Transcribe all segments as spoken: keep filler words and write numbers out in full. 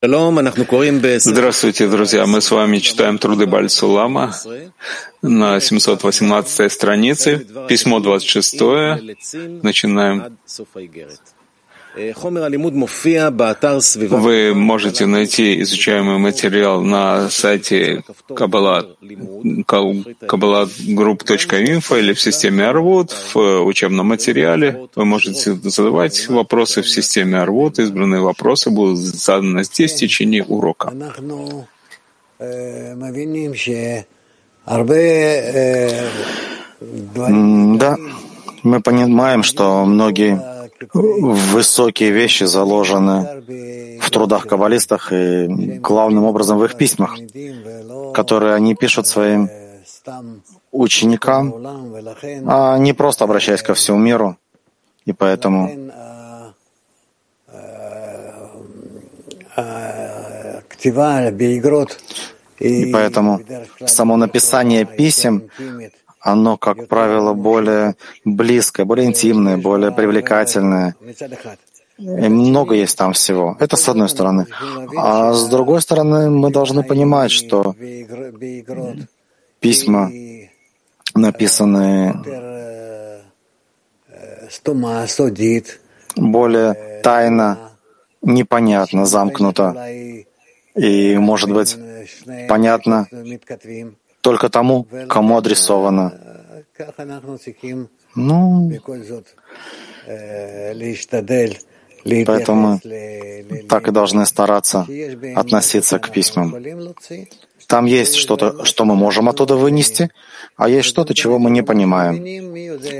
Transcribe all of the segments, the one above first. Здравствуйте, друзья! Мы с вами читаем труды Бааль Сулама на семьсот восемнадцатой странице, письмо двадцать шесть, начинаем. Вы можете найти изучаемый материал на сайте kabbalah group точка инфо или в системе Arvut, в учебном материале. Вы можете задавать вопросы в системе Arvut. Избранные вопросы будут заданы здесь в течение урока. Да, мы понимаем, что многие высокие вещи заложены в трудах каббалистов и главным образом в их письмах, которые они пишут своим ученикам, а не просто обращаясь ко всему миру. И поэтому и поэтому само написание писем, оно, как правило, более близкое, более интимное, более привлекательное. И много есть там всего. Это с одной стороны. А с другой стороны, мы должны понимать, что письма, написанные более тайно, непонятно, замкнуто. И, может быть, понятно только тому, кому адресовано. Ну, поэтому так и должны стараться относиться к письмам. Там есть что-то, что мы можем оттуда вынести, а есть что-то, чего мы не понимаем.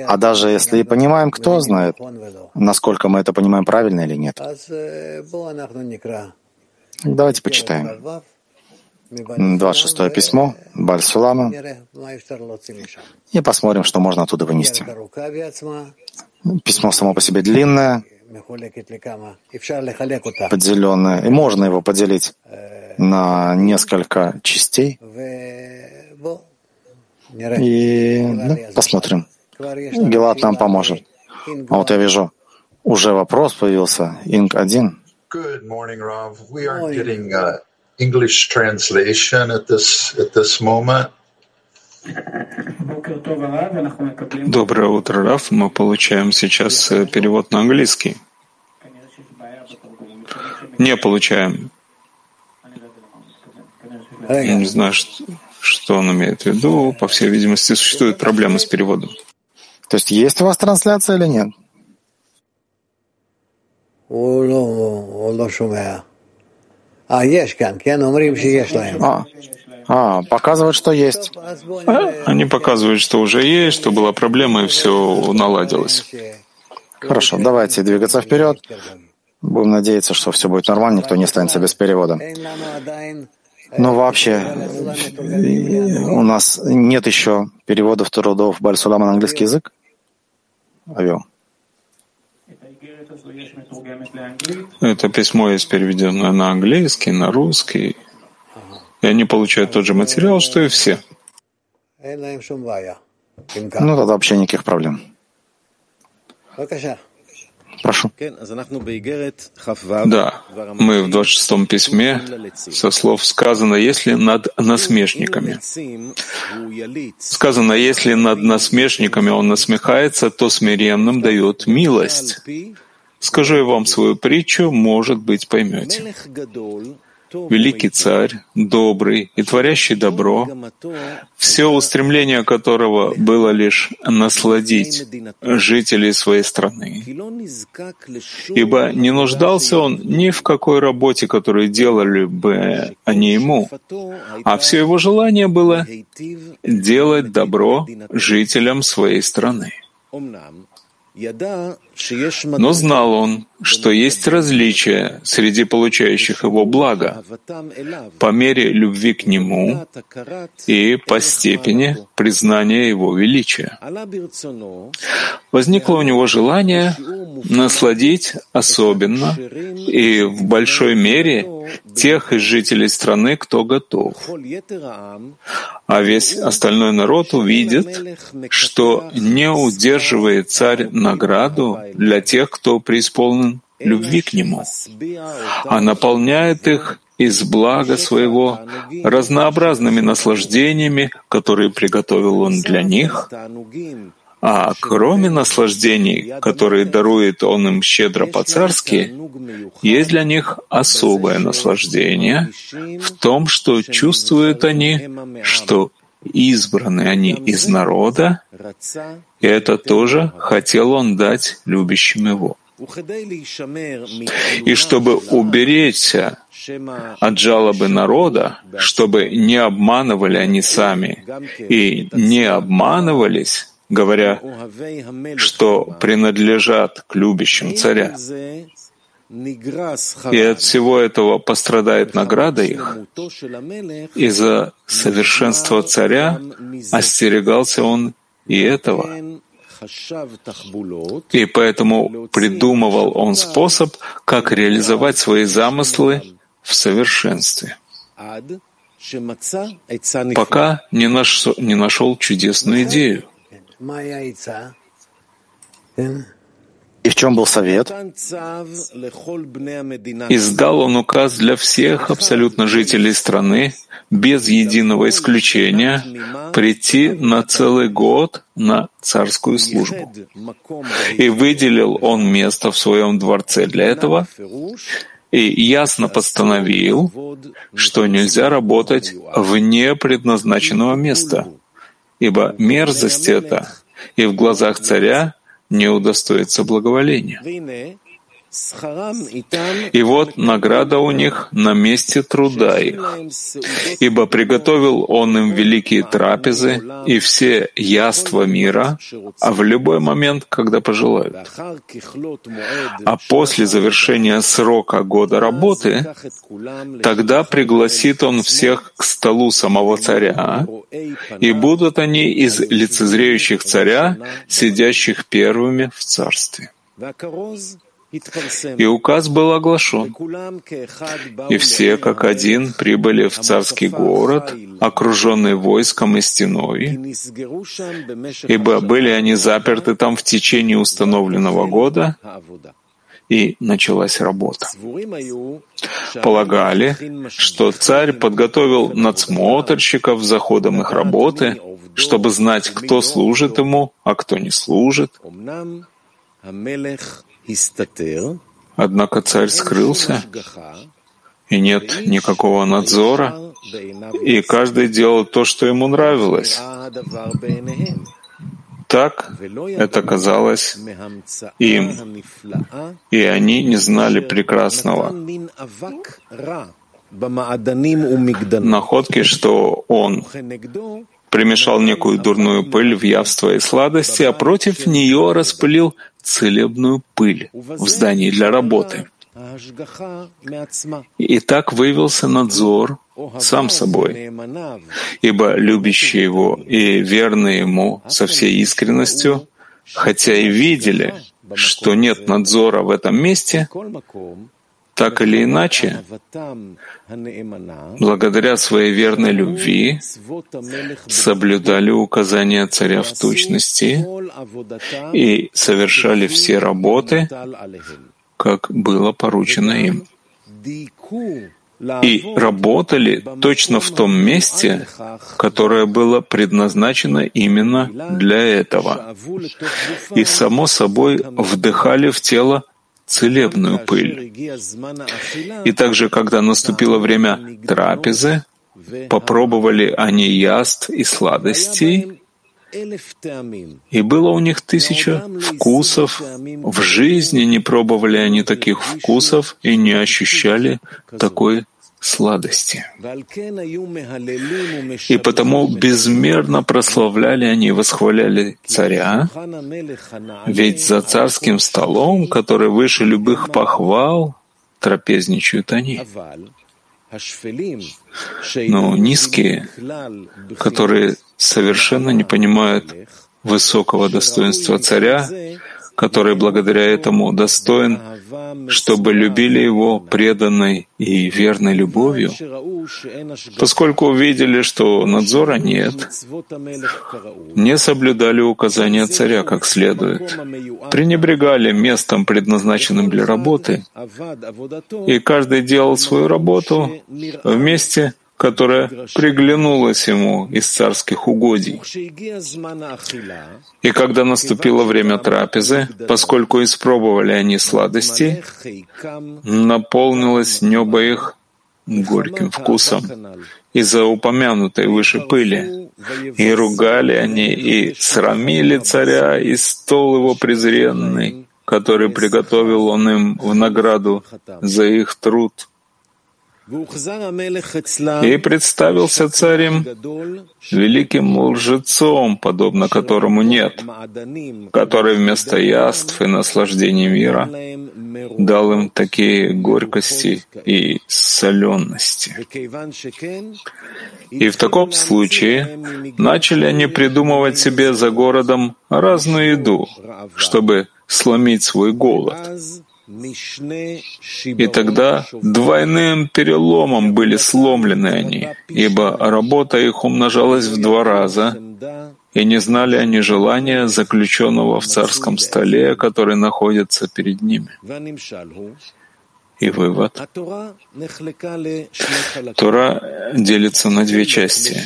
А даже если и понимаем, кто знает, насколько мы это понимаем, правильно или нет. Давайте почитаем. двадцать шестое письмо Бааль Сулама. И посмотрим, что можно оттуда вынести. Письмо само по себе длинное, поделенное, и можно его поделить на несколько частей. И ну, посмотрим. Гилат нам поможет. А вот я вижу, уже вопрос появился. Инг один. English translation at this at this moment. Доброе утро, Рав. Мы получаем сейчас перевод на английский. Не получаем. Не знаю, что он имеет в виду. По всей видимости, существуют проблемы с переводом. То есть есть у вас трансляция или нет? А, а, показывают, что есть. Они показывают, что уже есть, что была проблема, и все наладилось. Хорошо, давайте двигаться вперед. Будем надеяться, что все будет нормально, никто не останется без перевода. Но вообще у нас нет еще переводов трудов Бааль Сулама на английский язык. Авел. Это письмо есть переведенное на английский, на русский. И они получают тот же материал, что и все. Ну, тогда вообще никаких проблем. Прошу. Да, мы в двадцать шестом письме со слов сказано, если над насмешниками. Сказано, если над насмешниками он насмехается, то смиренным дает милость. Скажу я вам свою притчу, может быть, поймете. Великий царь, добрый и творящий добро, все устремление которого было лишь насладить жителей своей страны. Ибо не нуждался он ни в какой работе, которую делали бы они ему, а все его желание было делать добро жителям своей страны. Но знал он, что есть различия среди получающих его блага по мере любви к нему и по степени признания его величия. Возникло у него желание насладить особенно и в большой мере тех из жителей страны, кто готов. А весь остальной народ увидит, что не удерживает царь награду для тех, кто преисполнен любви к Нему, а наполняет их из блага своего разнообразными наслаждениями, которые приготовил Он для них, а кроме наслаждений, которые дарует Он им щедро по-царски, есть для них особое наслаждение в том, что чувствуют они, что избраны они из народа, и это тоже хотел Он дать любящим Его. И чтобы уберечься от жалобы народа, чтобы не обманывали они сами и не обманывались, говоря, что принадлежат к любящим царя. И от всего этого пострадает награда их. Из-за совершенства царя остерегался он и этого. И поэтому придумывал он способ, как реализовать свои замыслы в совершенстве, пока не нашел, не нашел чудесную идею. И в чем был совет? Издал он указ для всех абсолютно жителей страны, без единого исключения, прийти на целый год на царскую службу. И выделил он место в своем дворце для этого, и ясно постановил, что нельзя работать вне предназначенного места, ибо мерзость это, и в глазах царя не удостоится благоволения. И вот награда у них на месте труда их, ибо приготовил он им великие трапезы и все яства мира, а в любой момент, когда пожелают. А после завершения срока года работы, тогда пригласит он всех к столу самого царя, и будут они из лицезреющих царя, сидящих первыми в царстве. И указ был оглашен, и все как один прибыли в царский город, окруженный войском и стеной, ибо были они заперты там в течение установленного года, и началась работа. Полагали, что царь подготовил надсмотрщиков за ходом их работы, чтобы знать, кто служит ему, а кто не служит. Однако царь скрылся, и нет никакого надзора, и каждый делал то, что ему нравилось. Так это казалось им, и они не знали прекрасного находки, что он примешал некую дурную пыль в явства и сладости, а против нее распылил целебную пыль в здании для работы. И так выявился надзор сам собой, ибо любящие его и верные ему со всей искренностью, хотя и видели, что нет надзора в этом месте, так или иначе, благодаря своей верной любви соблюдали указания царя в точности и совершали все работы, как было поручено им. И работали точно в том месте, которое было предназначено именно для этого. И, само собой, вдыхали в тело целебную пыль. И также, когда наступило время трапезы, попробовали они яств и сладостей, и было у них тысяча вкусов. В жизни не пробовали они таких вкусов и не ощущали такой сладости. И потому безмерно прославляли они и восхваляли царя, ведь за царским столом, который выше любых похвал, трапезничают они. Но низкие, которые совершенно не понимают высокого достоинства царя, который благодаря этому достоин чтобы любили его преданной и верной любовью, поскольку увидели, что надзора нет, не соблюдали указания царя как следует, пренебрегали местом, предназначенным для работы, и каждый делал свою работу в месте, которая приглянулась ему из царских угодий. И когда наступило время трапезы, поскольку испробовали они сладости, наполнилось небо их горьким вкусом из-за упомянутой выше пыли. И ругали они, и срамили царя, и стол его презренный, который приготовил он им в награду за их труд. И представился царем великим лжецом, подобно которому нет, который вместо яств и наслаждений мира дал им такие горькости и солености. И в таком случае начали они придумывать себе за городом разную еду, чтобы сломить свой голод. И тогда двойным переломом были сломлены они, ибо работа их умножалась в два раза, и не знали они желания заключенного в царском столе, который находится перед ними. И вывод. Тора делится на две части.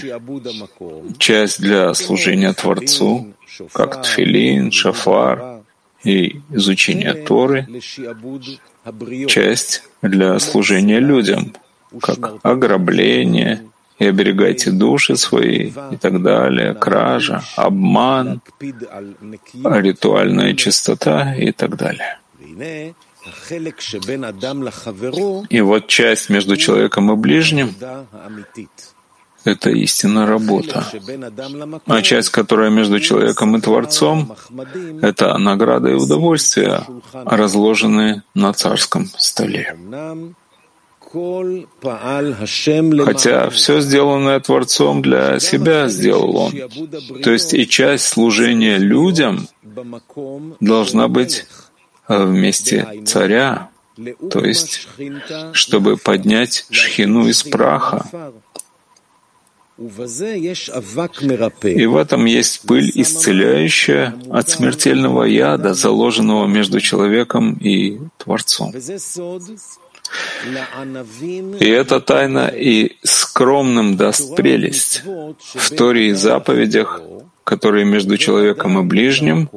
Часть для служения Творцу, как тфилин, шафар, и изучение Торы, часть для служения людям, как ограбление, и оберегайте души свои, и так далее, кража, обман, ритуальная чистота, и так далее. И вот часть между человеком и ближним — это истинная работа. А часть, которая между человеком и Творцом, — это награда и удовольствия, разложенные на царском столе. Хотя все сделанное Творцом для себя сделал он. То есть и часть служения людям должна быть в месте царя, то есть чтобы поднять шхину из праха. И в этом есть пыль, исцеляющая от смертельного яда, заложенного между человеком и Творцом. И эта тайна и скромным даст прелесть в Торе и заповедях, которые между человеком и ближним,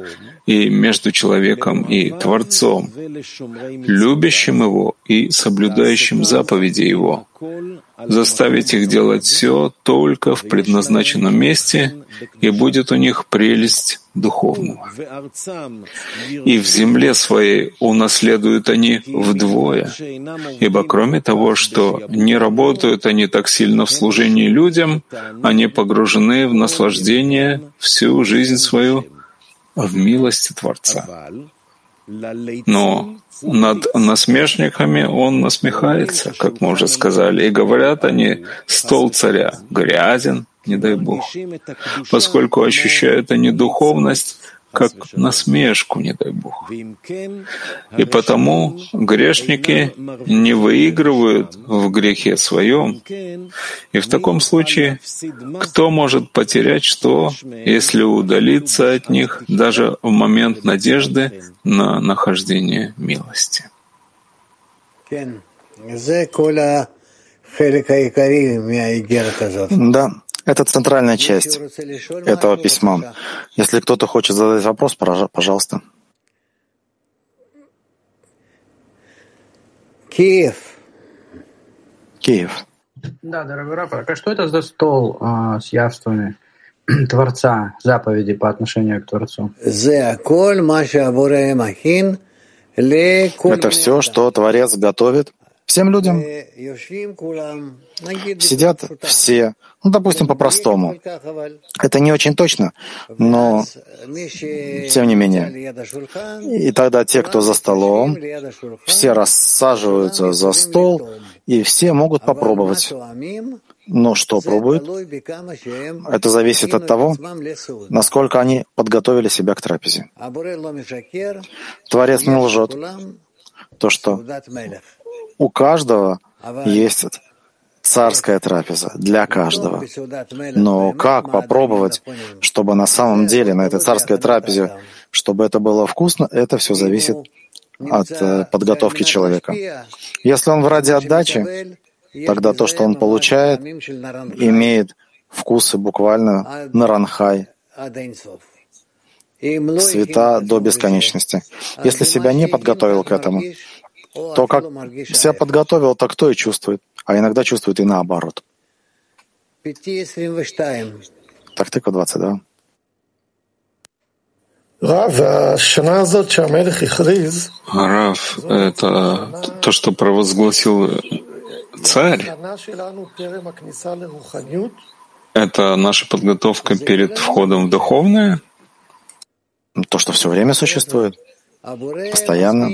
и между человеком и Творцом, любящим его и соблюдающим заповеди его, заставить их делать все только в предназначенном месте, и будет у них прелесть духовного. И в земле своей унаследуют они вдвое, ибо кроме того, что не работают они так сильно в служении людям, они погружены в наслаждение всю жизнь свою в милости Творца. Но над насмешниками он насмехается, как мы уже сказали, и говорят они, стол царя грязен, не дай Бог, поскольку ощущают они духовность, как насмешку, не дай Бог. И потому грешники не выигрывают в грехе своем. И в таком случае кто может потерять что, если удалиться от них даже в момент надежды на нахождение милости? Да. Это центральная часть этого письма. Если кто-то хочет задать вопрос, пожалуйста. Киев. Киев. Да, дорогой Раб, а что это за стол а, с явствами Творца, заповеди по отношению к Творцу? Это все, что Творец готовит всем людям. Сидят все, ну, допустим, по-простому. Это не очень точно, но тем не менее. И тогда те, кто за столом, все рассаживаются за стол, и все могут попробовать. Но что пробуют? Это зависит от того, насколько они подготовили себя к трапезе. Творец не лжет. то, что у каждого есть царская трапеза для каждого. Но как попробовать, чтобы на самом деле на этой царской трапезе, чтобы это было вкусно, это все зависит от подготовки человека. Если он в ради отдачи, тогда то, что он получает, имеет вкусы буквально наранхай, цвета до бесконечности. Если себя не подготовил к этому, то как себя подготовил, так кто и чувствует, а иногда чувствует и наоборот. Тактика двадцать два. Рав, это то, что провозгласил царь, это наша подготовка перед входом в духовное? То, что все время существует, постоянно.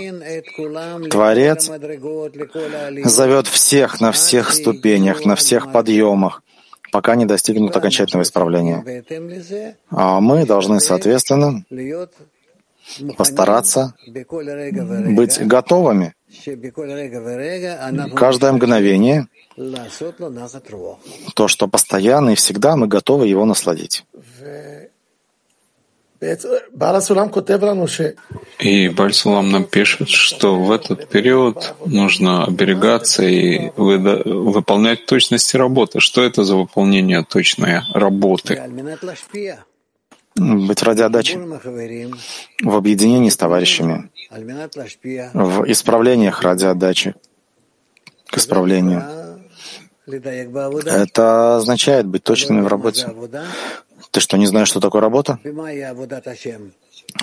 Творец зовет всех на всех ступенях, на всех подъемах, пока не достигнут окончательного исправления. А мы должны, соответственно, постараться быть готовыми каждое мгновение, то, что постоянно и всегда мы готовы его насладить. И Бааль Сулам нам пишет, что в этот период нужно оберегаться и выда- выполнять точности работы. Что это за выполнение точной работы? Быть ради отдачи, в объединении с товарищами, в исправлениях ради отдачи, к исправлению. Это означает быть точными в работе. Ты что, не знаешь, что такое работа?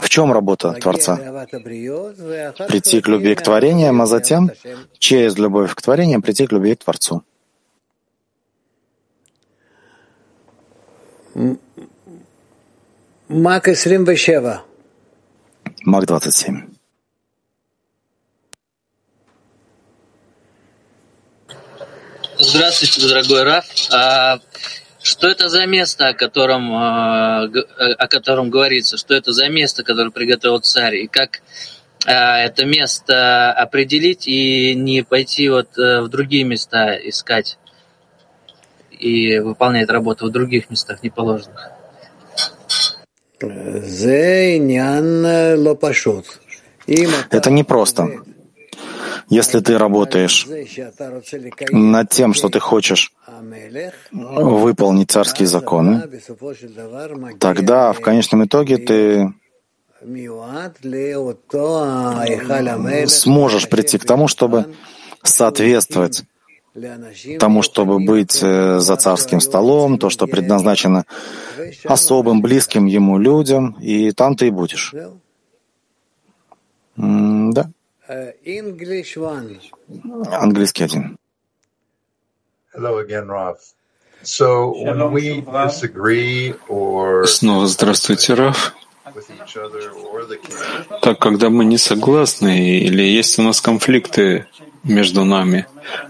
В чем работа Творца? Прийти к любви к творениям, а затем через любовь к творениям прийти к любви к Творцу. Мак двадцать семь. Здравствуйте, дорогой Раф. А что это за место, о котором, о котором говорится? Что это за место, которое приготовил царь? И как это место определить и не пойти вот в другие места искать и выполнять работу в других местах неположенных? Это непросто. Если ты работаешь над тем, что ты хочешь выполнить царские законы, тогда в конечном итоге ты сможешь прийти к тому, чтобы соответствовать тому, чтобы быть за царским столом, то, что предназначено особым, близким ему людям, и там ты и будешь. М- да. Английский один. Снова здравствуйте, Раф. Так, когда мы не согласны или есть у нас конфликты между нами,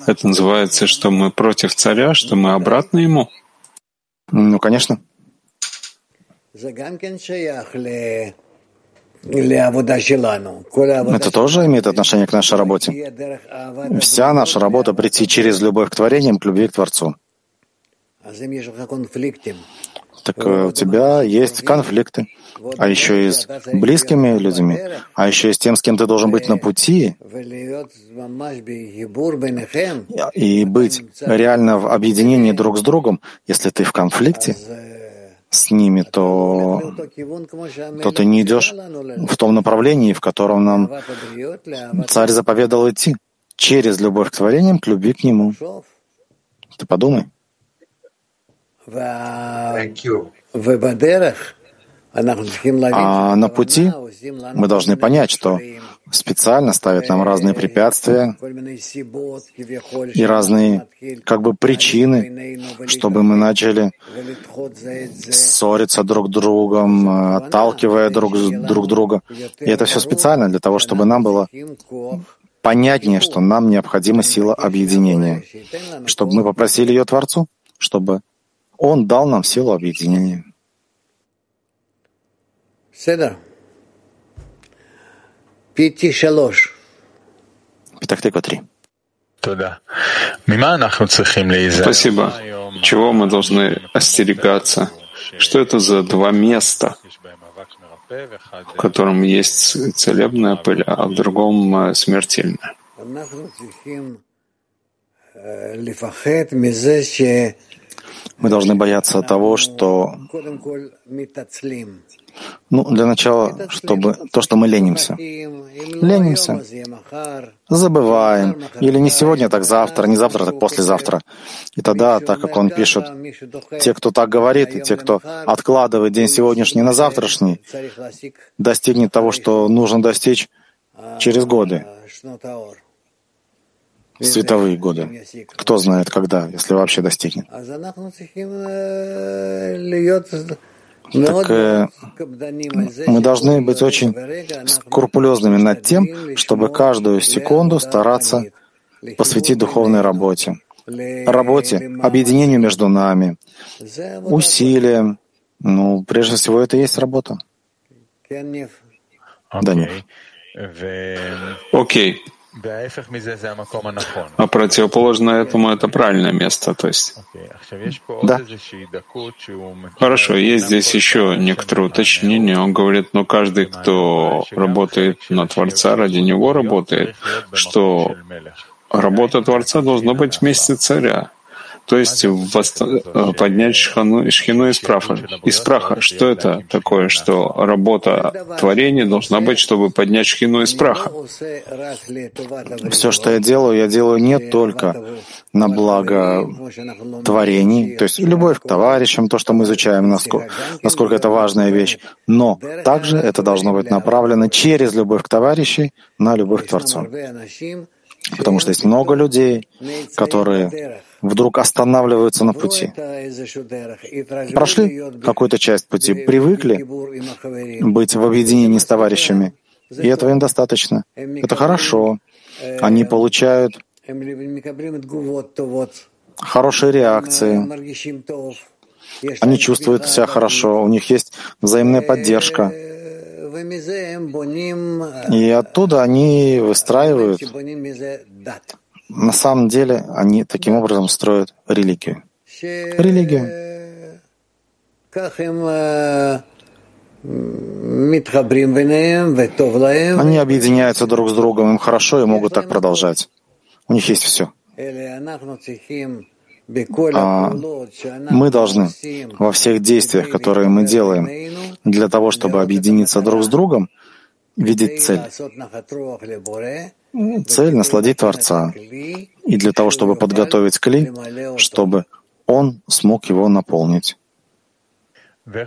это называется, что мы против царя, что мы обратны ему? Ну, конечно. Это тоже имеет отношение к нашей работе. Вся наша работа — прийти через любовь к творениям, к любви к Творцу. Так у тебя есть конфликты, а еще и с близкими людьми, а еще и с тем, с кем ты должен быть на пути, и быть реально в объединении друг с другом. Если ты в конфликте с ними, то, то ты не идешь в том направлении, в котором нам царь заповедал идти, через любовь к творениям, к любви к нему. Ты подумай. А на пути мы должны понять, что специально ставят нам разные препятствия и разные как бы причины, чтобы мы начали ссориться друг с другом, отталкивая друг, друг друга. И это все специально для того, чтобы нам было понятнее, что нам необходима сила объединения, чтобы мы попросили ее Творцу, чтобы Он дал нам силу объединения. Седа. Пяти шалош. Петах-Тиква три. Спасибо. Чего мы должны остерегаться? Что это за два места, в котором есть целебная пыль, а в другом смертельная? Мы должны бояться того, что... Ну, для начала, чтобы то, что мы ленимся. Ленимся, забываем. Или не сегодня, так завтра, не завтра, так послезавтра. И тогда, так как он пишет, те, кто так говорит, и те, кто откладывает день сегодняшний на завтрашний, достигнет того, что нужно достичь через годы, световые годы. Кто знает, когда, если вообще достигнет. Так э, мы должны быть очень скрупулезными над тем, чтобы каждую секунду стараться посвятить духовной работе. Работе, объединению между нами, усилиям. Ну, прежде всего, это и есть работа. Okay. Да, нет. Окей. Okay. А противоположное этому это правильное место, то есть. Да. Хорошо, есть здесь еще некоторые уточнения. Он говорит, но каждый, кто работает на Творца, ради него работает, что работа Творца должна быть вместе царя. То есть поднять шхану, шхину из праха. Из праха. Что это такое, что работа творения должна быть, чтобы поднять шхину из праха? Все, что я делаю, я делаю не только на благо творений, то есть любовь к товарищам, то, что мы изучаем, насколько, насколько это важная вещь, но также это должно быть направлено через любовь к товарищам на любовь к Творцу. Потому что есть много людей, которые вдруг останавливаются на пути. Прошли какую-то часть пути, привыкли быть в объединении с товарищами, и этого им достаточно. Это хорошо. Они получают хорошие реакции, они чувствуют себя хорошо, у них есть взаимная поддержка. И оттуда они выстраивают, на самом деле, они таким образом строят религию. Религию. Они объединяются друг с другом, им хорошо и могут так продолжать. У них есть все. А мы должны во всех действиях, которые мы делаем, для того, чтобы объединиться друг с другом, видеть цель. Цель — насладить Творца. И для того, чтобы подготовить кли, чтобы он смог его наполнить. Как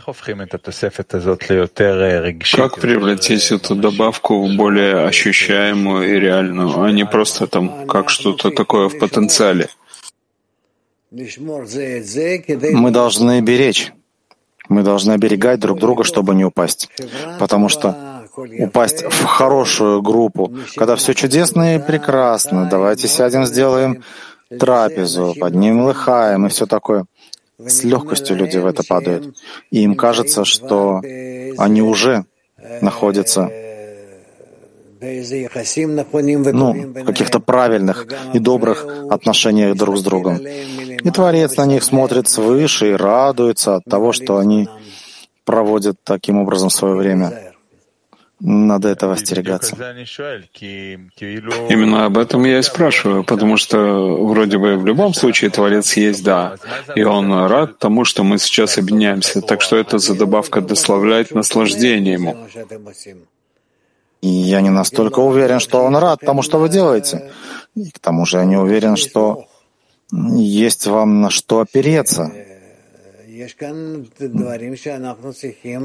превратить эту добавку в более ощущаемую и реальную, а не просто там как что-то такое в потенциале? Мы должны беречь, мы должны оберегать друг друга, чтобы не упасть. Потому что упасть в хорошую группу, когда все чудесно и прекрасно, давайте сядем, сделаем трапезу, поднимем лыхаем и все такое. С легкостью люди в это падают. И им кажется, что они уже находятся ну, в каких-то правильных и добрых отношениях друг с другом. И Творец на них смотрит свыше и радуется от того, что они проводят таким образом свое время. Надо этого остерегаться. Именно об этом я и спрашиваю, потому что вроде бы в любом случае Творец есть, да, и он рад тому, что мы сейчас объединяемся. Так что это за добавка доставляет наслаждение ему. И я не настолько уверен, что он рад тому, что вы делаете. И к тому же я не уверен, что есть вам на что опереться.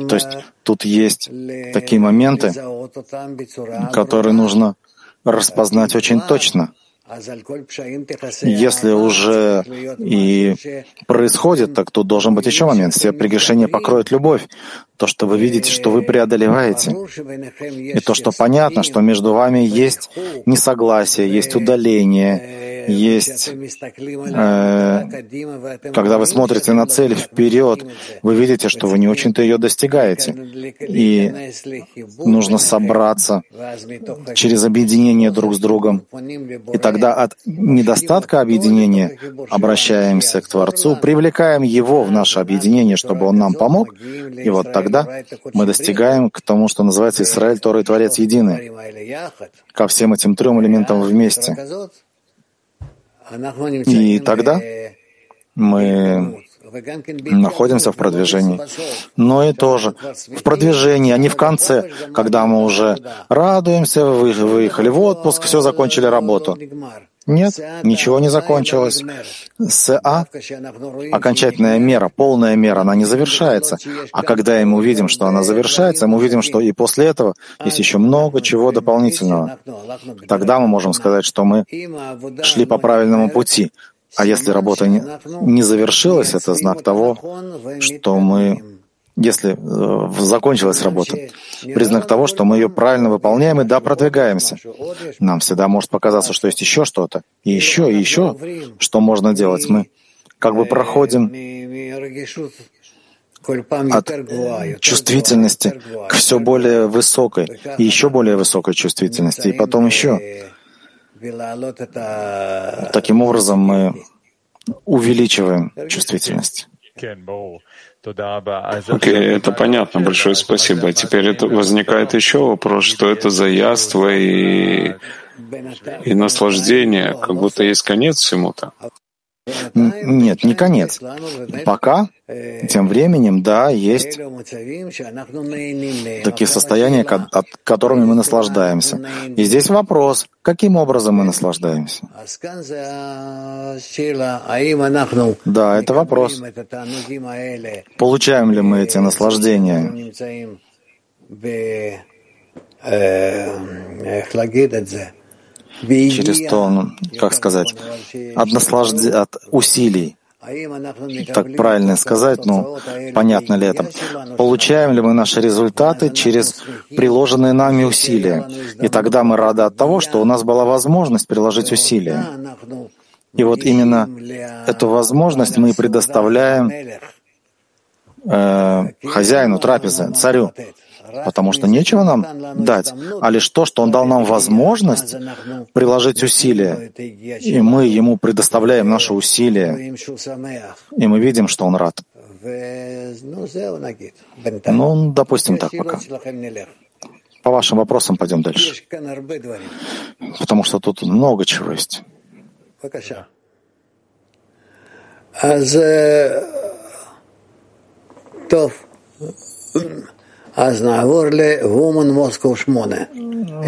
То есть тут есть такие моменты, которые нужно распознать очень точно. Если уже и происходит, так тут должен быть еще момент. Все прегрешения покроет любовь. То, что вы видите, что вы преодолеваете. И то, что понятно, что между вами есть несогласие, есть удаление, есть, э, когда вы смотрите на цель вперед, вы видите, что вы не очень-то ее достигаете. И нужно собраться через объединение друг с другом. И тогда от недостатка объединения обращаемся к Творцу, привлекаем Его в наше объединение, чтобы Он нам помог. И вот тогда мы достигаем к тому, что называется Исраэль, Тора и Творец едины, ко всем этим трем элементам вместе. И тогда мы находимся в продвижении. Но и тоже в продвижении, а не в конце, когда мы уже радуемся, выехали в отпуск, все, закончили работу. Нет, ничего не закончилось. СА, окончательная мера, полная мера, она не завершается. А когда мы увидим, что она завершается, мы увидим, что и после этого есть еще много чего дополнительного. Тогда мы можем сказать, что мы шли по правильному пути. А если работа не завершилась, это знак того, что мы... Если закончилась работа, признак того, что мы ее правильно выполняем и да, продвигаемся. Нам всегда может показаться, что есть еще что-то, и еще, и еще, что можно делать. Мы как бы проходим от чувствительности к все более высокой, и еще более высокой чувствительности, и потом еще. Таким образом мы увеличиваем чувствительность. Окей, okay, это понятно, большое спасибо. А теперь это возникает еще вопрос, что это за яство и, и наслаждение, как будто есть конец всему-то. Нет, не конец. Пока, тем временем, да, есть такие состояния, от которыми мы наслаждаемся. И здесь вопрос, каким образом мы наслаждаемся? Да, это вопрос. Получаем ли мы эти наслаждения? Через то, как сказать, от, наслажд... от усилий, так правильно сказать, ну, понятно ли это, получаем ли мы наши результаты через приложенные нами усилия, и тогда мы рады от того, что у нас была возможность приложить усилия. И вот именно эту возможность мы предоставляем э, хозяину трапезы, царю. Потому что нечего нам дать, а лишь то, что Он дал нам возможность приложить усилия, и мы Ему предоставляем наши усилия, и мы видим, что Он рад. Ну, допустим, так пока. По вашим вопросам пойдем дальше. Потому что тут много чего есть.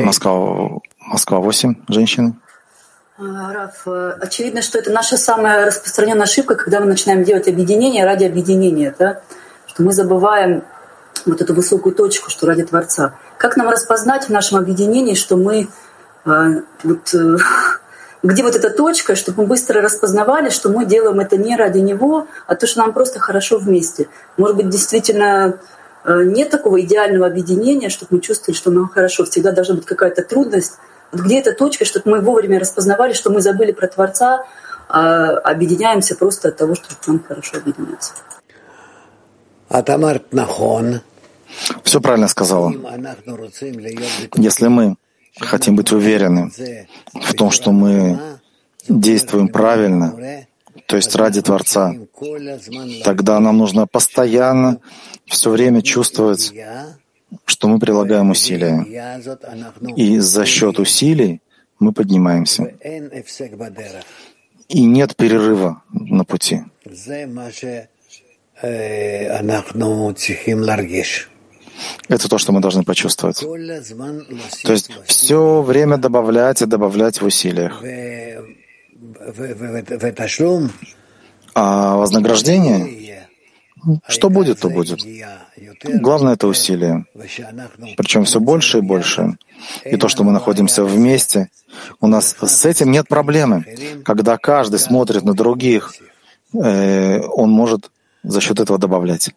Москва, Москва восемь, женщины. Раф, очевидно, что это наша самая распространенная ошибка, когда мы начинаем делать объединение ради объединения, да? Что мы забываем вот эту высокую точку, что ради Творца. Как нам распознать в нашем объединении, что мы вот, где вот эта точка, чтобы мы быстро распознавали, что мы делаем это не ради него, а то, что нам просто хорошо вместе. Может быть, действительно нет такого идеального объединения, чтобы мы чувствовали, что нам хорошо. Всегда должна быть какая-то трудность. Вот где эта точка, чтобы мы вовремя распознавали, что мы забыли про Творца, а объединяемся просто от того, что нам хорошо объединяться. Атамар Нахон. Все правильно сказала. Если мы хотим быть уверены в том, что мы действуем правильно, то есть ради Творца, тогда нам нужно постоянно все время чувствовать, что мы прилагаем усилия. И за счет усилий мы поднимаемся. И нет перерыва на пути. Это то, что мы должны почувствовать. То есть все время добавлять и добавлять в усилиях. А вознаграждение? Что будет, то будет. Главное — это усилие. Причем все больше и больше. И то, что мы находимся вместе, у нас с этим нет проблемы. Когда каждый смотрит на других, он может за счет этого добавлять.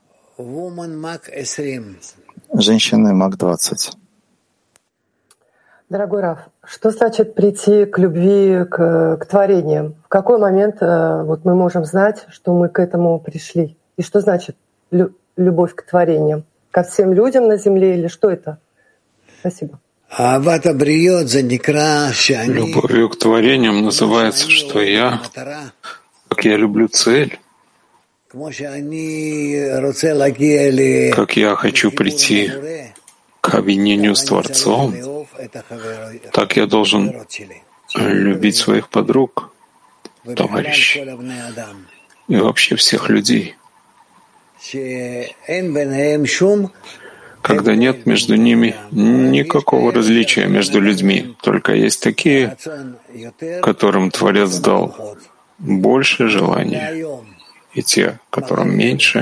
Женщины Мак двадцать. Дорогой Рав, что значит прийти к любви, к, к творениям? В какой момент вот, мы можем знать, что мы к этому пришли? И что значит лю- любовь к творениям? Ко всем людям на земле или что это? Спасибо. Любовью к творениям называется, что я, как я люблю цель, как я хочу прийти к объединению с Творцом, так я должен любить своих подруг, товарищей и вообще всех людей, когда нет между ними никакого различия между людьми, только есть такие, которым Творец дал больше желания, и те, которым меньше.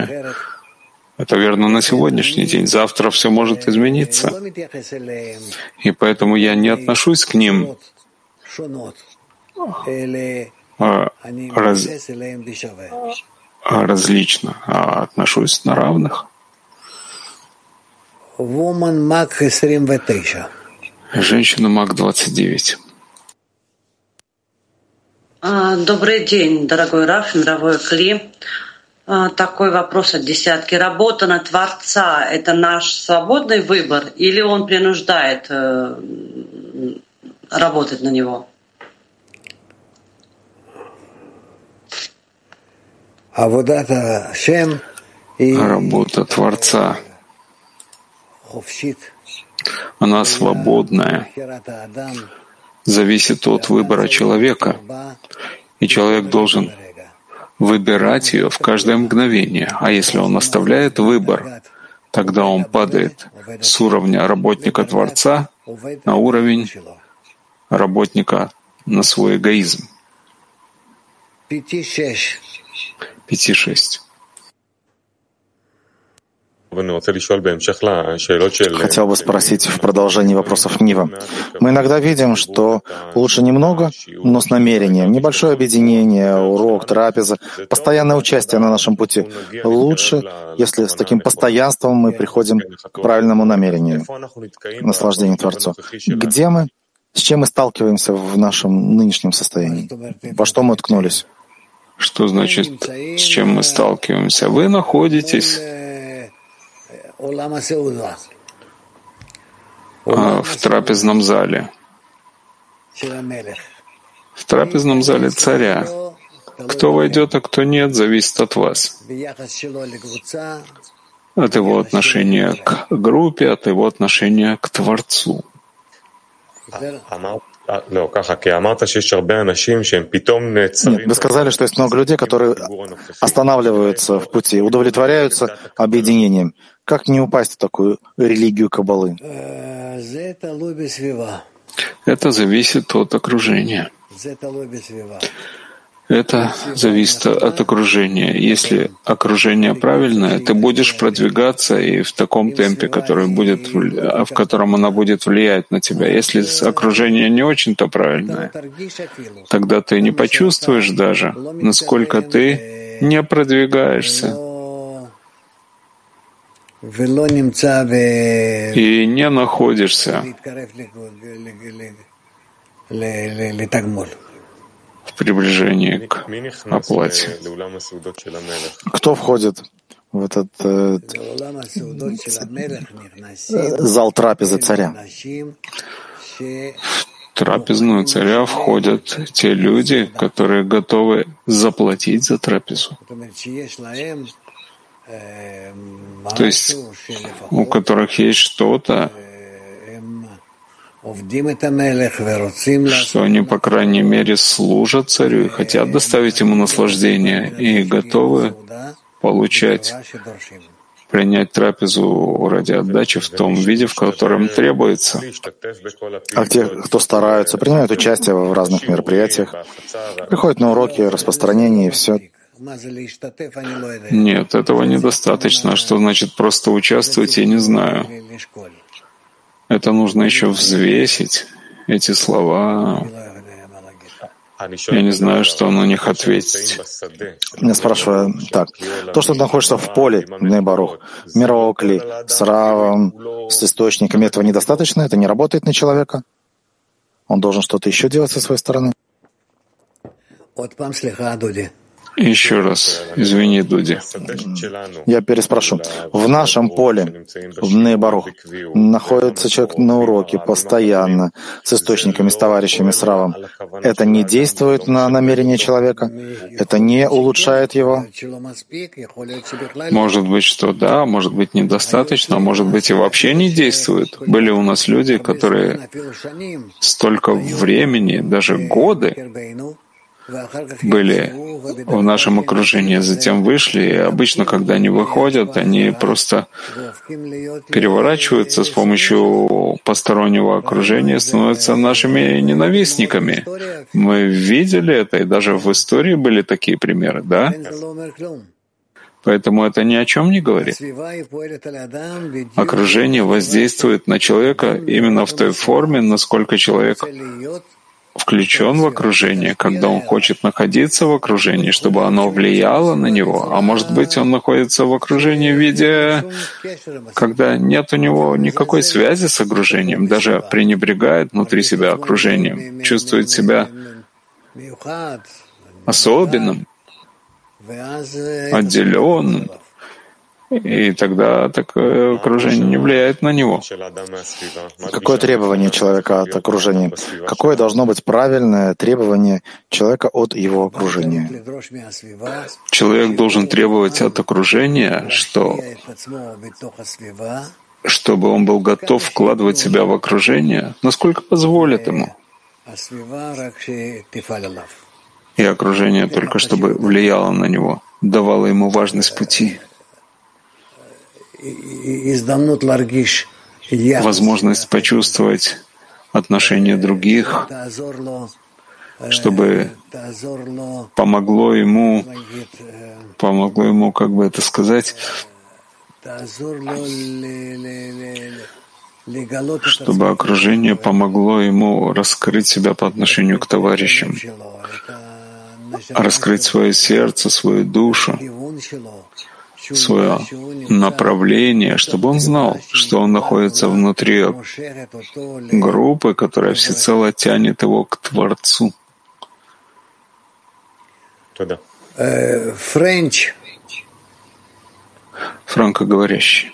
Это верно на сегодняшний день. Завтра все может измениться. И поэтому я не отношусь к ним раз... различно, а отношусь на равных. Женщина Мак двадцать девять. Добрый день, дорогой Раф, мировой Кли. Такой вопрос от десятки. Работа на Творца — это наш свободный выбор, или он принуждает работать на него? Работа Творца, она свободная, зависит от выбора человека, и человек должен выбирать ее в каждое мгновение. А если он оставляет выбор, тогда он падает с уровня работника Творца на уровень работника на свой эгоизм. пять шесть. Хотел бы спросить в продолжении вопросов Нива. Мы иногда видим, что лучше немного, но с намерением. Небольшое объединение, урок, трапеза, постоянное участие на нашем пути. Лучше, если с таким постоянством мы приходим к правильному намерению, наслаждению Творцу. Где мы? С чем мы сталкиваемся в нашем нынешнем состоянии? Во что мы уткнулись? Что значит, с чем мы сталкиваемся? Вы находитесь в трапезном зале. В трапезном зале царя. Кто войдет, а кто нет, зависит от вас. От его отношения к группе, от его отношения к Творцу. Нет, вы сказали, что есть много людей, которые останавливаются в пути, удовлетворяются объединением. Как не упасть в такую религию каббалы? Это зависит от окружения. Это зависит от окружения. Если окружение правильное, ты будешь продвигаться и в таком темпе, который будет, в котором она будет влиять на тебя. Если окружение не очень-то правильное, тогда ты не почувствуешь даже, насколько ты не продвигаешься и не находишься в приближении к оплате. Кто входит в этот э, зал трапезы царя? В трапезную царя входят те люди, которые готовы заплатить за трапезу. То есть у которых есть что-то, что они, по крайней мере, служат царю и хотят доставить ему наслаждение, и готовы получать, принять трапезу ради отдачи в том виде, в котором требуется. А те, кто стараются, принимают участие в разных мероприятиях, приходят на уроки, распространение и все. Нет, этого недостаточно. Что значит просто участвовать, я не знаю. Это нужно еще взвесить, эти слова. Я не знаю, что на них ответить. Я спрашиваю так. То, что ты находишься в поле, Небарух, мирокли, с равом, с источниками, этого недостаточно? Это не работает на человека? Он должен что-то еще делать со своей стороны? Еще раз, извини, Дуди. Я переспрошу. В нашем поле, в Нейбарух, находится человек на уроке постоянно, с источниками, с товарищами, с Равом. Это не действует на намерение человека? Это не улучшает его? Может быть, что да, может быть, недостаточно, может быть, и вообще не действует. Были у нас люди, которые столько времени, даже годы, были в нашем окружении, затем вышли, и обычно, когда они выходят, они просто переворачиваются с помощью постороннего окружения, становятся нашими ненавистниками. Мы видели это, и даже в истории были такие примеры, да? Поэтому это ни о чем не говорит. Окружение воздействует на человека именно в той форме, насколько человек включен в окружение, когда он хочет находиться в окружении, чтобы оно влияло на него. А может быть, он находится в окружении в виде, когда нет у него никакой связи с окружением, даже пренебрегает внутри себя окружением, чувствует себя особенным, отделенным. И тогда такое окружение не влияет на него. Какое требование человека от окружения? Какое должно быть правильное требование человека от его окружения? Человек должен требовать от окружения, что, чтобы он был готов вкладывать себя в окружение, насколько позволит ему. И окружение только чтобы влияло на него, давало ему важность пути. Возможность почувствовать отношения других, чтобы помогло ему, помогло ему, как бы это сказать, чтобы окружение помогло ему раскрыть себя по отношению к товарищам, раскрыть свое сердце, свою душу, свое направление, чтобы он знал, что он находится внутри группы, которая всецело тянет его к Творцу. Френч. Франкоговорящий.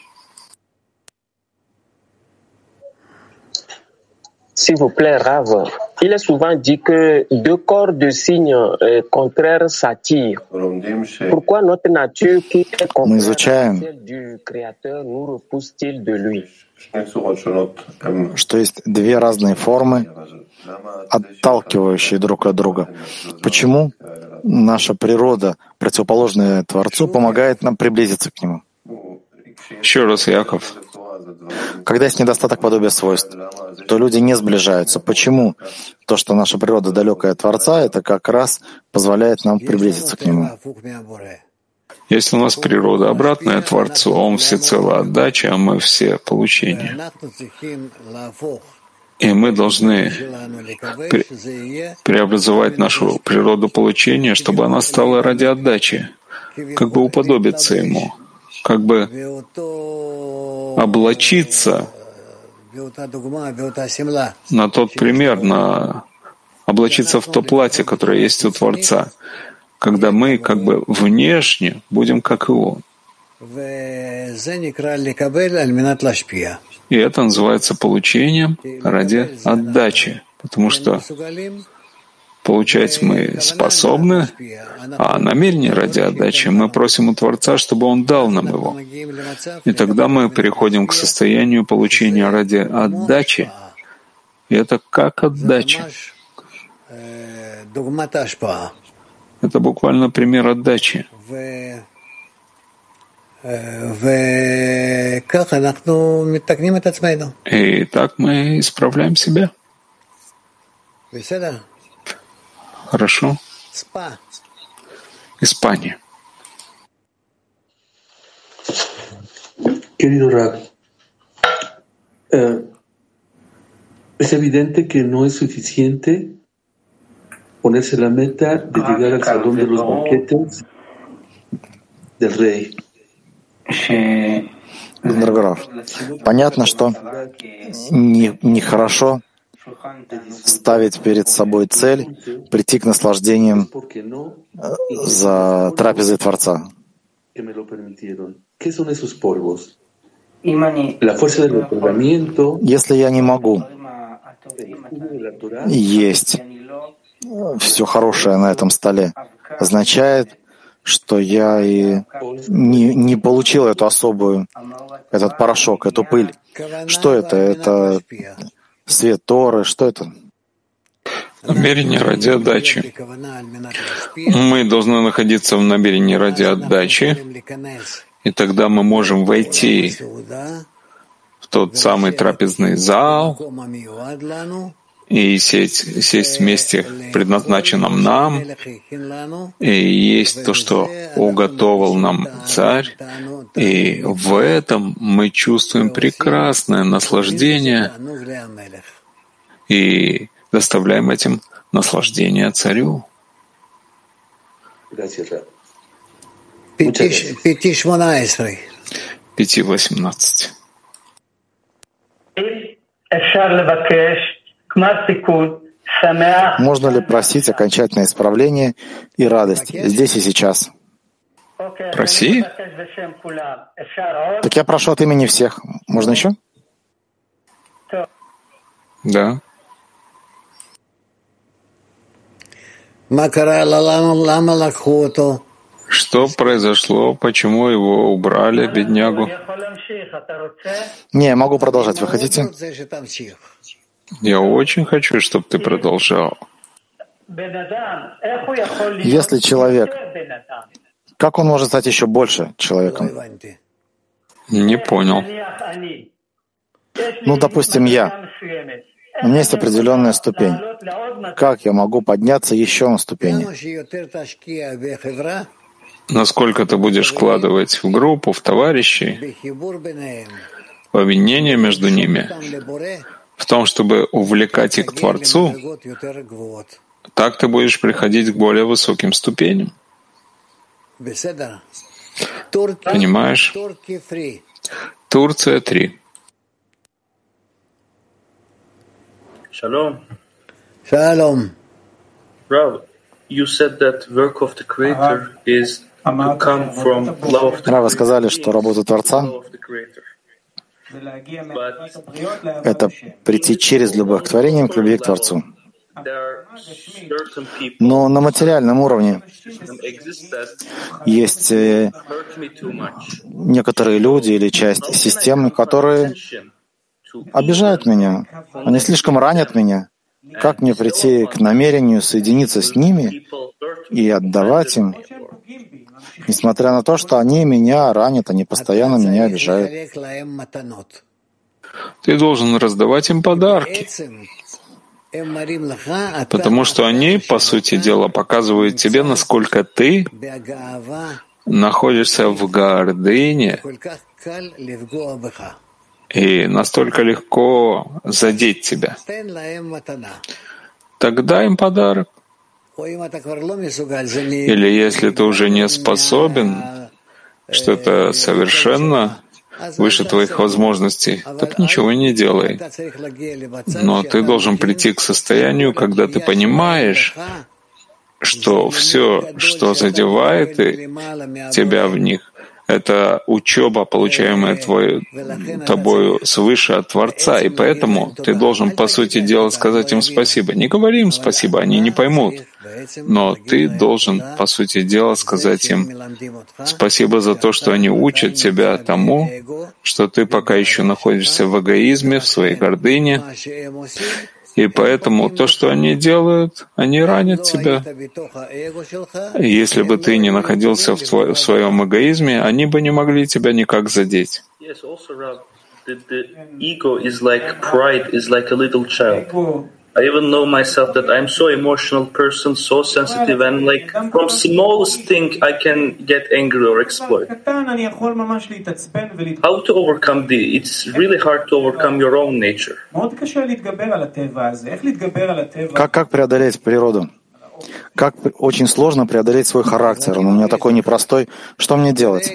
S'il vous plaît, Rav. Il est souvent dit que deux corps de signes contraires s'attirent. Pourquoi notre nature qui est contraire à celle du Créateur nous repousse-t-il de lui? Что есть две разные формы, отталкивающие друг от друга. Почему наша природа, противоположная Творцу, помогает нам приблизиться к Нему? Еще раз, Яков. Когда есть недостаток подобия свойств, то люди не сближаются. Почему? То, что наша природа далекая от Творца, это как раз позволяет нам приблизиться к Нему. Если у нас природа обратная Творцу, Он всецело отдача, а мы все получение. И мы должны пре- преобразовать нашу природу получения, чтобы она стала ради отдачи, как бы уподобиться Ему, как бы облачиться на тот пример, на облачиться в то платье, которое есть у Творца, когда мы как бы внешне будем как и Он. И это называется получением ради отдачи, потому что получать мы способны, а намерение ради отдачи мы просим у Творца, чтобы Он дал нам его. И тогда мы переходим к состоянию получения ради отдачи. И это как отдача. Это буквально пример отдачи. И так мы исправляем себя. Хорошо. Спа. Испания. Querido Rab, eh, es evidente que no es suficiente ponerse la meta de llegar al salón de los banquetes del rey. Дорогой Рав, понятно, что нехорошо не ставить перед собой цель прийти к наслаждениям за трапезой Творца. Если я не могу есть все хорошее на этом столе, означает, что я и не, не получил эту особую, этот порошок, эту пыль. Что это? Это свет Торы, что это? Намерение ради отдачи. Мы должны находиться в намерении ради отдачи, и тогда мы можем войти в тот самый трапезный зал и сесть, сесть в месте, предназначенном нам, и есть то, что уготовил нам Царь, и в этом мы чувствуем прекрасное наслаждение и доставляем этим наслаждение Царю. пять восемнадцать. Можно ли просить окончательное исправление и радость здесь и сейчас? Проси? Так я прошу от имени всех. Можно еще? Да. Что произошло? Почему его убрали, беднягу? Не, я могу продолжать. Вы хотите? Я очень хочу, чтобы ты продолжал. Если человек... Как он может стать еще больше человеком? Не понял. Ну, допустим, я. У меня есть определенная ступень. Как я могу подняться еще на ступени? Насколько ты будешь вкладывать в группу, в товарищей, в объединение между ними, в том, чтобы увлекать их к Творцу, так ты будешь приходить к более высоким ступеням. Понимаешь? Турция три. Шалом. Шалом. Рав, you said that work of the Creator is to come from love of the Creator. Рав, сказали, что работа Творца — это прийти через любовь к творениям, к любви к Творцу. Но на материальном уровне есть некоторые люди или часть системы, которые обижают меня, они слишком ранят меня. Как мне прийти к намерению соединиться с ними и отдавать им, несмотря на то, что они меня ранят, они постоянно меня обижают? Ты должен раздавать им подарки, потому что они, по сути дела, показывают тебе, насколько ты находишься в гордыне, и настолько легко задеть тебя. Тогда им подарок. Или если ты уже не способен, что это совершенно выше твоих возможностей, так ничего не делай. Но ты должен прийти к состоянию, когда ты понимаешь, что все, что задевает тебя в них, это учеба, получаемая твою, тобою свыше от Творца, и поэтому ты должен, по сути дела, сказать им спасибо. Не говори им спасибо, они не поймут, но ты должен, по сути дела, сказать им спасибо за то, что они учат тебя тому, что ты пока еще находишься в эгоизме, в своей гордыне, и поэтому то, что они делают, они ранят тебя. Если бы ты не находился в, тво- в своем эгоизме, они бы не могли тебя никак задеть. Как, как преодолеть природу? Как очень сложно преодолеть свой характер. Он у меня такой непростой. Что мне делать?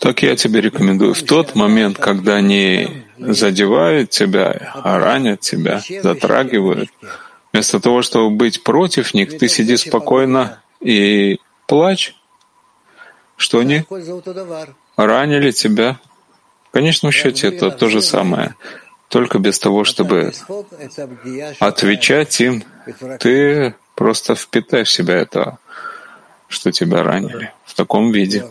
Так я тебе рекомендую. В тот момент, когда они задевают тебя, ранят тебя, затрагивают, вместо того, чтобы быть против них, ты сиди спокойно и плачь, что они ранили тебя. В конечном счете это то же самое. Только без того, чтобы отвечать им, ты просто впитай в себя это, что тебя ранили, в таком виде.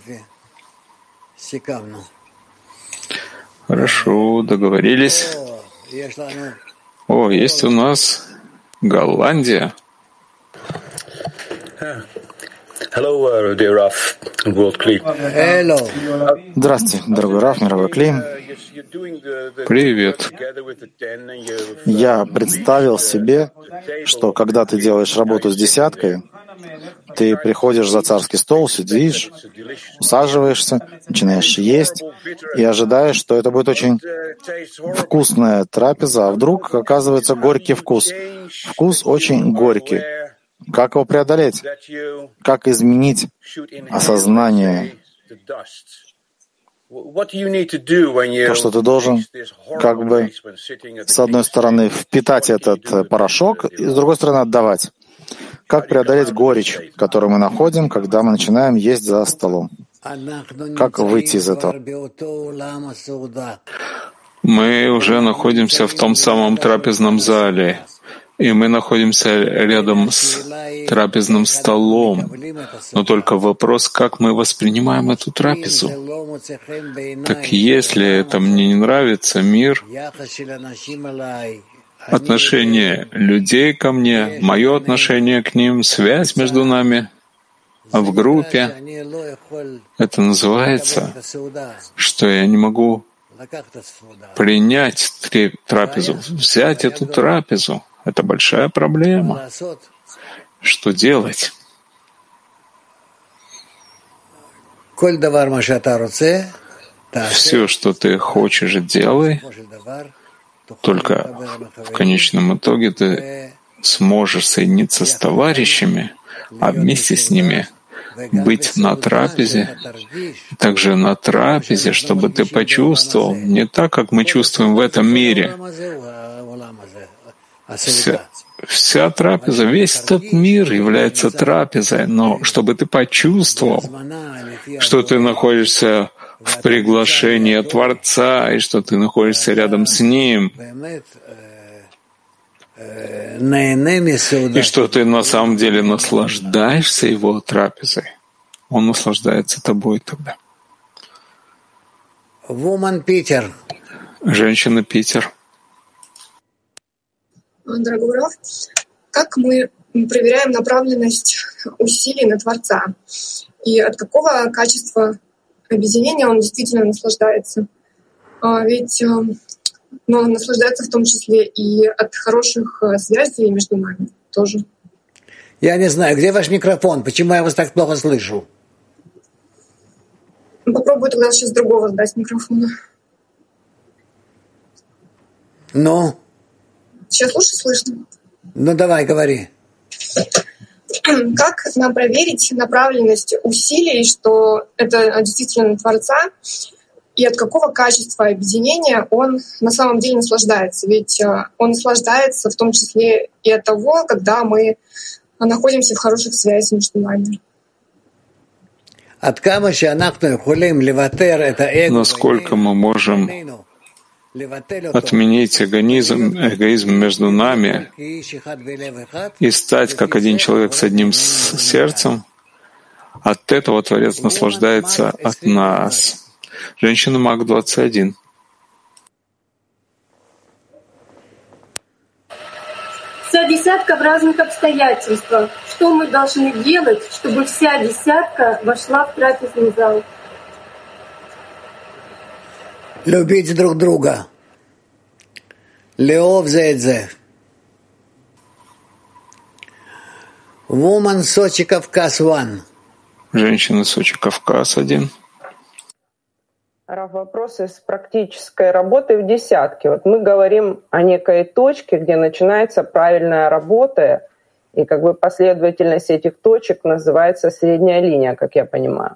Хорошо, договорились. О, есть у нас Голландия. Hello, dear Raf, World Kli. Здравствуйте, дорогой Раф, мировой Кли. Привет. Я представил себе, что когда ты делаешь работу с десяткой, ты приходишь за царский стол, сидишь, усаживаешься, начинаешь есть и ожидаешь, что это будет очень вкусная трапеза, а вдруг оказывается горький вкус. Вкус очень горький. Как его преодолеть? Как изменить осознание? То, что ты должен, как бы, с одной стороны, впитать этот порошок, и с другой стороны, отдавать. Как преодолеть горечь, которую мы находим, когда мы начинаем есть за столом? Как выйти из этого? Мы уже находимся в том самом трапезном зале. И мы находимся рядом с трапезным столом. Но только вопрос, как мы воспринимаем эту трапезу. Так если это мне не нравится, мир, отношение людей ко мне, мое отношение к ним, связь между нами в группе, это называется, что я не могу принять трапезу, взять эту трапезу. Это большая проблема. Что делать? Все, что ты хочешь, делай. Только в конечном итоге ты сможешь соединиться с товарищами, а вместе с ними быть на трапезе, также на трапезе, чтобы ты почувствовал не так, как мы чувствуем в этом мире. Вся, вся трапеза, весь этот мир является трапезой, но чтобы ты почувствовал, что ты находишься в приглашении Творца и что ты находишься рядом с Ним, и что ты на самом деле наслаждаешься Его трапезой. Он наслаждается тобой тогда. Женщина Питер. Дорогой Раф, как мы проверяем направленность усилий на Творца? И от какого качества объединения он действительно наслаждается? Ведь ну, он наслаждается в том числе и от хороших связей между нами тоже. Я не знаю, где ваш микрофон? Почему я вас так плохо слышу? Попробую тогда сейчас другого сдать микрофона. Ну? Сейчас лучше слышно? Ну, давай, говори. Как нам проверить направленность усилий, что это действительно Творца, и от какого качества объединения он на самом деле наслаждается? Ведь он наслаждается в том числе и от того, когда мы находимся в хороших связях между нами. Насколько мы можем отменить эгоизм, эгоизм между нами и стать как один человек с одним сердцем, от этого Творец наслаждается от нас. Женщина Мак двадцать один. Вся десятка в разных обстоятельствах. Что мы должны делать, чтобы вся десятка вошла в трапезный зал? Любить друг друга. Леов Зейдзе. Woman Сочи Кавказ один. Женщина Сочи Кавказ один. Вопросы с практической работой в десятке. Вот мы говорим о некой точке, где начинается правильная работа, и как бы последовательность этих точек называется средняя линия, как я понимаю.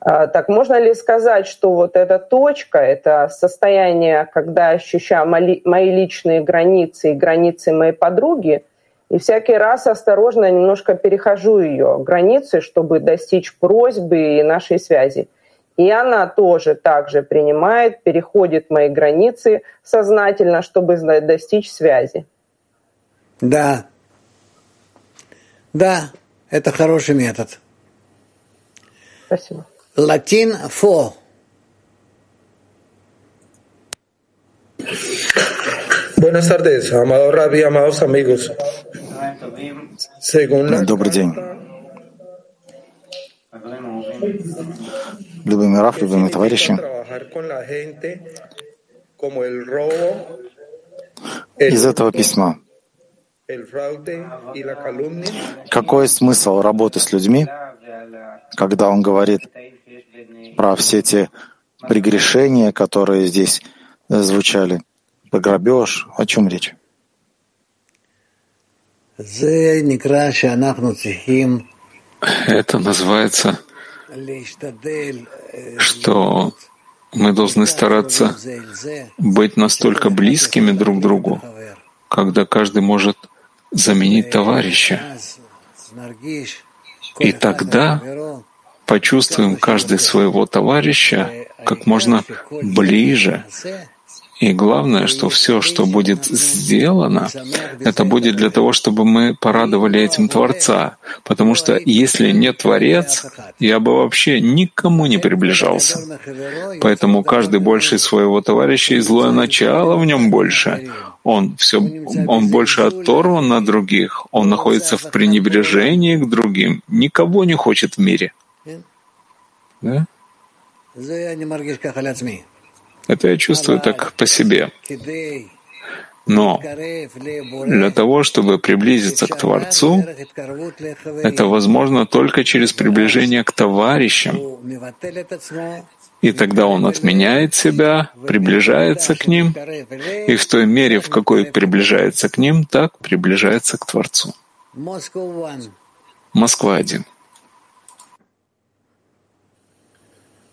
Так можно ли сказать, что вот эта точка — это состояние, когда ощущаю мои личные границы и границы моей подруги, и всякий раз осторожно немножко перехожу ее границы, чтобы достичь просьбы и нашей связи? И она тоже так же принимает, переходит мои границы сознательно, чтобы достичь связи. Да. Да, это хороший метод. Спасибо. Латин фо. Добрый день. Любимый Рав, любимые товарищи, из этого письма какой смысл работы с людьми, когда он говорит про все те прегрешения, которые здесь звучали, про грабеж, о чем речь? Это называется, что мы должны стараться быть настолько близкими друг к другу, когда каждый может заменить товарища. И тогда почувствуем каждый своего товарища как можно ближе. И главное, что все, что будет сделано, это будет для того, чтобы мы порадовали этим Творца. Потому что если не Творец, я бы вообще никому не приближался. Поэтому каждый больше своего товарища, и злое начало в нем больше. Он, все, он больше оторван от других, он находится в пренебрежении к другим, никого не хочет в мире. Да? Это я чувствую так по себе. Но для того, чтобы приблизиться к Творцу, это возможно только через приближение к товарищам. И тогда он отменяет себя, приближается к ним, и в той мере, в какой приближается к ним, так приближается к Творцу. Москва один.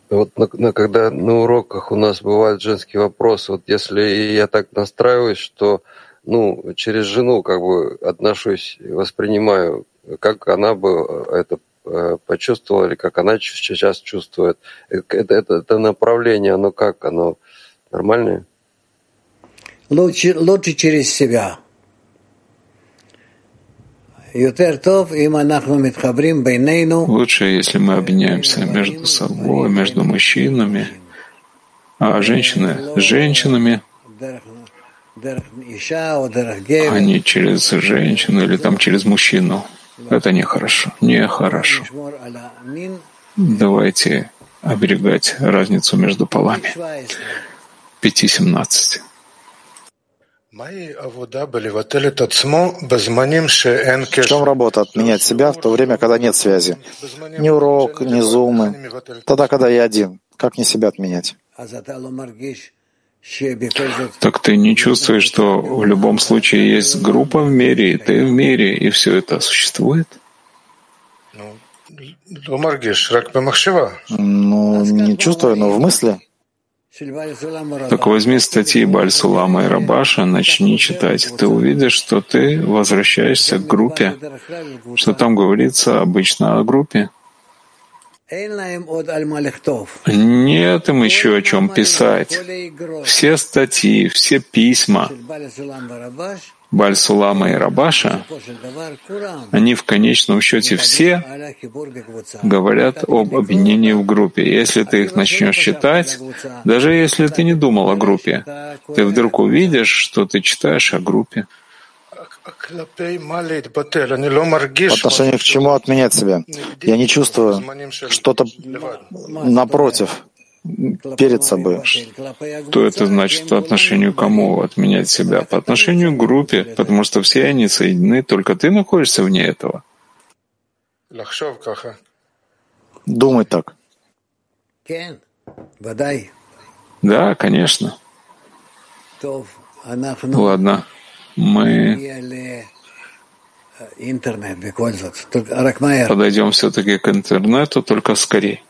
Вот на, на, когда на уроках у нас бывают женские вопросы, вот если я так настраиваюсь, что ну, через жену как бы отношусь, воспринимаю, как она бы это э, почувствовала или как она сейчас чувствует, это, это, это направление, оно как, оно нормальное? Лучше, лучше через себя. Лучше, если мы объединяемся между собой, между мужчинами, а женщины с женщинами, а не через женщину или там через мужчину. Это нехорошо. Нехорошо. Давайте оберегать разницу между полами. пять семнадцать. В чем работа? Отменять себя в то время, когда нет связи. Ни урок, ни зумы. Тогда, когда я один. Как не себя отменять? Так ты не чувствуешь, что в любом случае есть группа в мире, и ты в мире, и все это существует? Ну, не чувствую, но в мысли. Так возьми статьи Бааль Сулама и Рабаша, начни читать. Ты увидишь, что ты возвращаешься к группе. Что там говорится обычно о группе? Нет им еще о чем писать. Все статьи, все письма Бааль Сулама и Рабаша, они в конечном счете все говорят об объединении в группе. Если ты их начнешь читать, даже если ты не думал о группе, ты вдруг увидишь, что ты читаешь о группе. По отношению к чему отменять себя? Я не чувствую что-то напротив, перед собой. Что это значит по отношению к кому отменять себя? По отношению к группе, потому что все они соединены, только ты находишься вне этого. Думай так. Да, конечно. Ладно, мы подойдем все-таки к интернету, только скорее.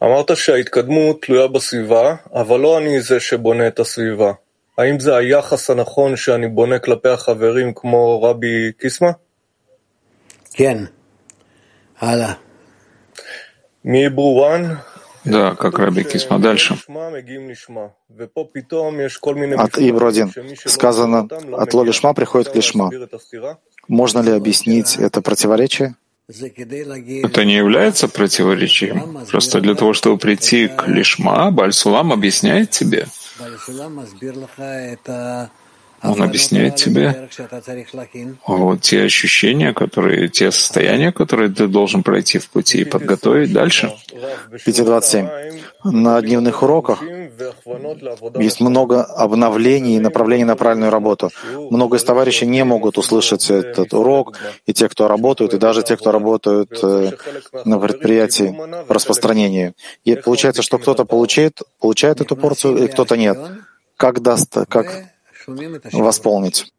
אמרת שההתקדמות תלויה בסביבה, אבל לא אני זה שבונה את הסביבה. האם זה היחס הנכון שאני בונה כלפי החברים כמו רבי קיסמה? כן. הלאה. מהיברואן? Да, как Раби Кисма. Дальше. От Ибродин сказано, от Лолишма приходит к Лишма. Можно ли объяснить это противоречие? Это не является противоречием. Просто для того, чтобы прийти к Лишма, Бааль Сулам объясняет тебе. Он объясняет тебе вот те ощущения, которые, те состояния, которые ты должен пройти в пути и подготовить дальше. пять двадцать семь. На дневных уроках есть много обновлений и направлений на правильную работу. Много из товарищей не могут услышать этот урок, и те, кто работают, и даже те, кто работают на предприятии в распространении. И получается, что кто-то получает, получает эту порцию, и кто-то нет. Как даст, как восполнить?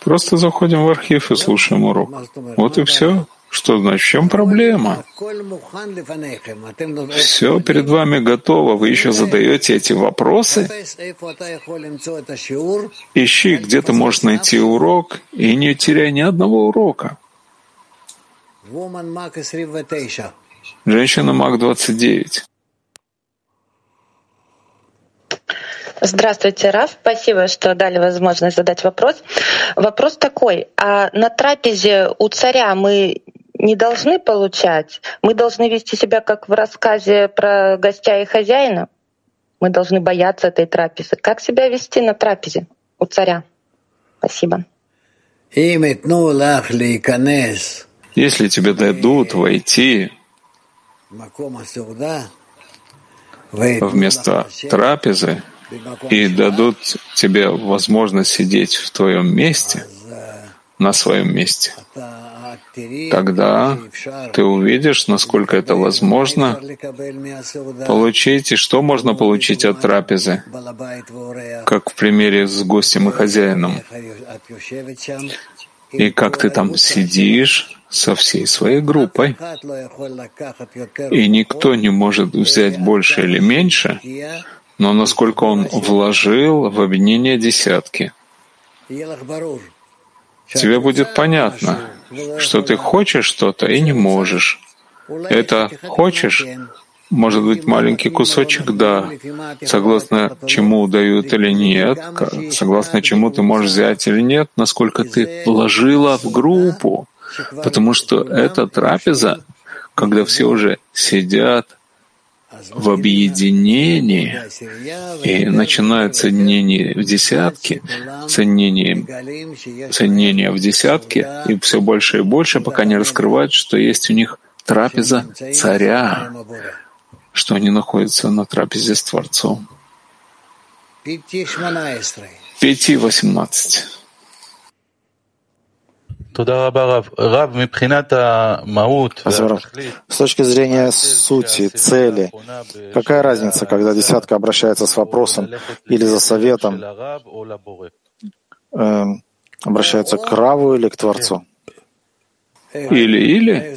Просто заходим в архив и слушаем урок. Вот и все. Что значит? В чем проблема? Все перед вами готово. Вы еще задаете эти вопросы. Ищи, где ты можешь найти урок, и не теряй ни одного урока. Женщина Мак двадцать девять. Здравствуйте, Раф. Спасибо, что дали возможность задать вопрос. Вопрос такой. А на трапезе у царя мы не должны получать? Мы должны вести себя, как в рассказе про гостя и хозяина? Мы должны бояться этой трапезы. Как себя вести на трапезе у царя? Спасибо. Если тебе дадут войти вместо трапезы, и дадут тебе возможность сидеть в твоем месте, на своем месте, тогда ты увидишь, насколько это возможно получить, и что можно получить от трапезы, как в примере с гостем и хозяином. И как ты там сидишь со всей своей группой, и никто не может взять больше или меньше, но насколько он вложил в объединение десятки. Тебе будет понятно, что ты хочешь что-то и не можешь. Это «хочешь» может быть маленький кусочек «да», согласно чему дают или нет, согласно чему ты можешь взять или нет, насколько ты вложила в группу. Потому что эта трапеза, когда все уже сидят в объединении, и начинается ценение в десятки, ценение, ценение в десятки, и все больше и больше, пока не раскрывают, что есть у них трапеза царя, что они находятся на трапезе с Творцом. пять восемнадцать. С точки зрения сути, цели, какая разница, когда десятка обращается с вопросом или за советом, э, обращается к Раву или к Творцу? Или-или?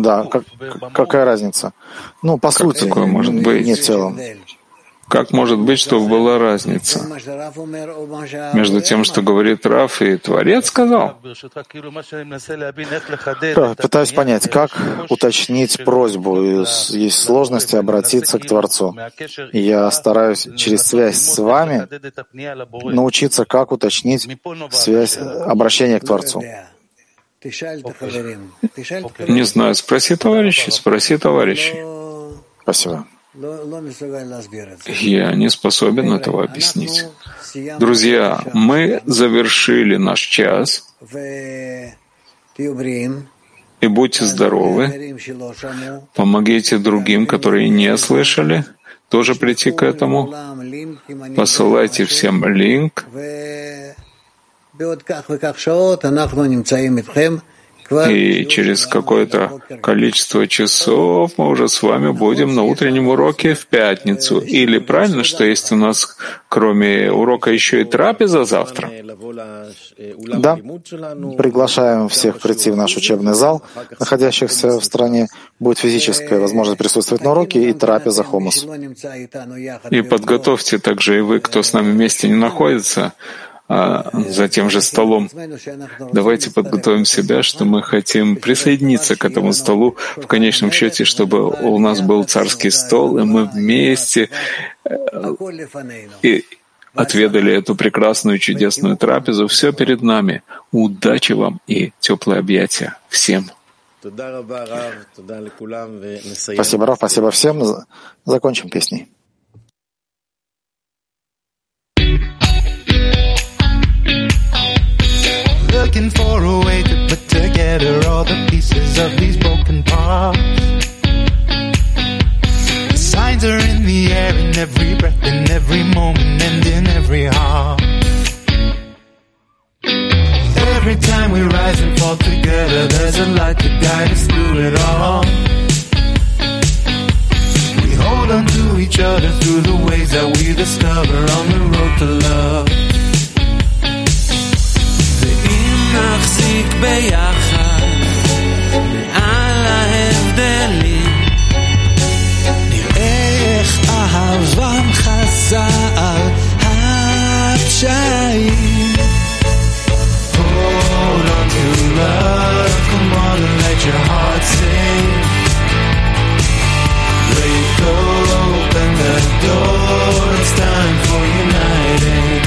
Да, как, какая разница? Ну, по сути, не в целом. Как может быть, чтобы была разница между тем, что говорит Рав и Творец сказал? Пытаюсь понять, как уточнить просьбу. Есть сложности обратиться к Творцу. Я стараюсь через связь с вами научиться, как уточнить связь обращения к Творцу. Не знаю, спроси товарищей, спроси товарищей. Спасибо. Я не способен этого объяснить. Друзья, мы завершили наш час. И будьте здоровы. Помогите другим, которые не слышали, тоже прийти к этому. Посылайте всем линк. И через какое-то количество часов мы уже с вами будем на утреннем уроке в пятницу. Или правильно, что есть у нас, кроме урока, еще и трапеза завтра? Да. Приглашаем всех прийти в наш учебный зал, находящихся в стране. Будет физическая возможность присутствовать на уроке и трапеза хомус. И подготовьте также и вы, кто с нами вместе не находится, а за тем же столом. Давайте подготовим себя, что мы хотим присоединиться к этому столу в конечном счете, чтобы у нас был царский стол, и мы вместе и отведали эту прекрасную, чудесную трапезу. Все перед нами. Удачи вам и теплые объятия всем. Спасибо, Рав, спасибо всем. Закончим песней. Looking for a way to put together all the pieces of these broken parts. The signs are in the air, in every breath, in every moment, and in every heart. Every time we rise and fall together, there's a light to guide us through it all. We hold on to each other through the ways that we discover on the road to love. נחזיק ביחד מעל ההבדלים, נראה איך אהבה מכסה על הפשעים. Hold on to love, come on and let your heart sing. Break open the door, it's time for uniting.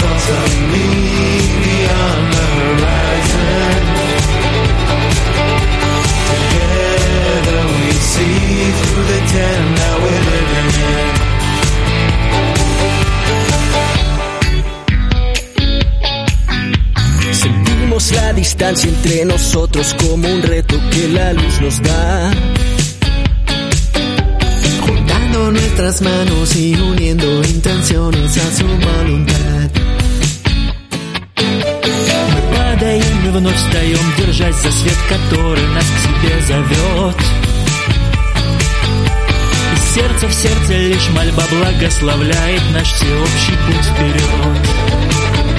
Thoughts of me beyond the horizon. Together we see through the time that we're living in. Sentimos la distancia entre nosotros como un reto que la luz nos da. Nuestras manos y uniendo intenciones a su voluntad. Мы падаем и вновь встаем, держась за свет, который нас к себе зовет. Из сердца в сердце лишь мольба благословляет наш всеобщий путь вперед.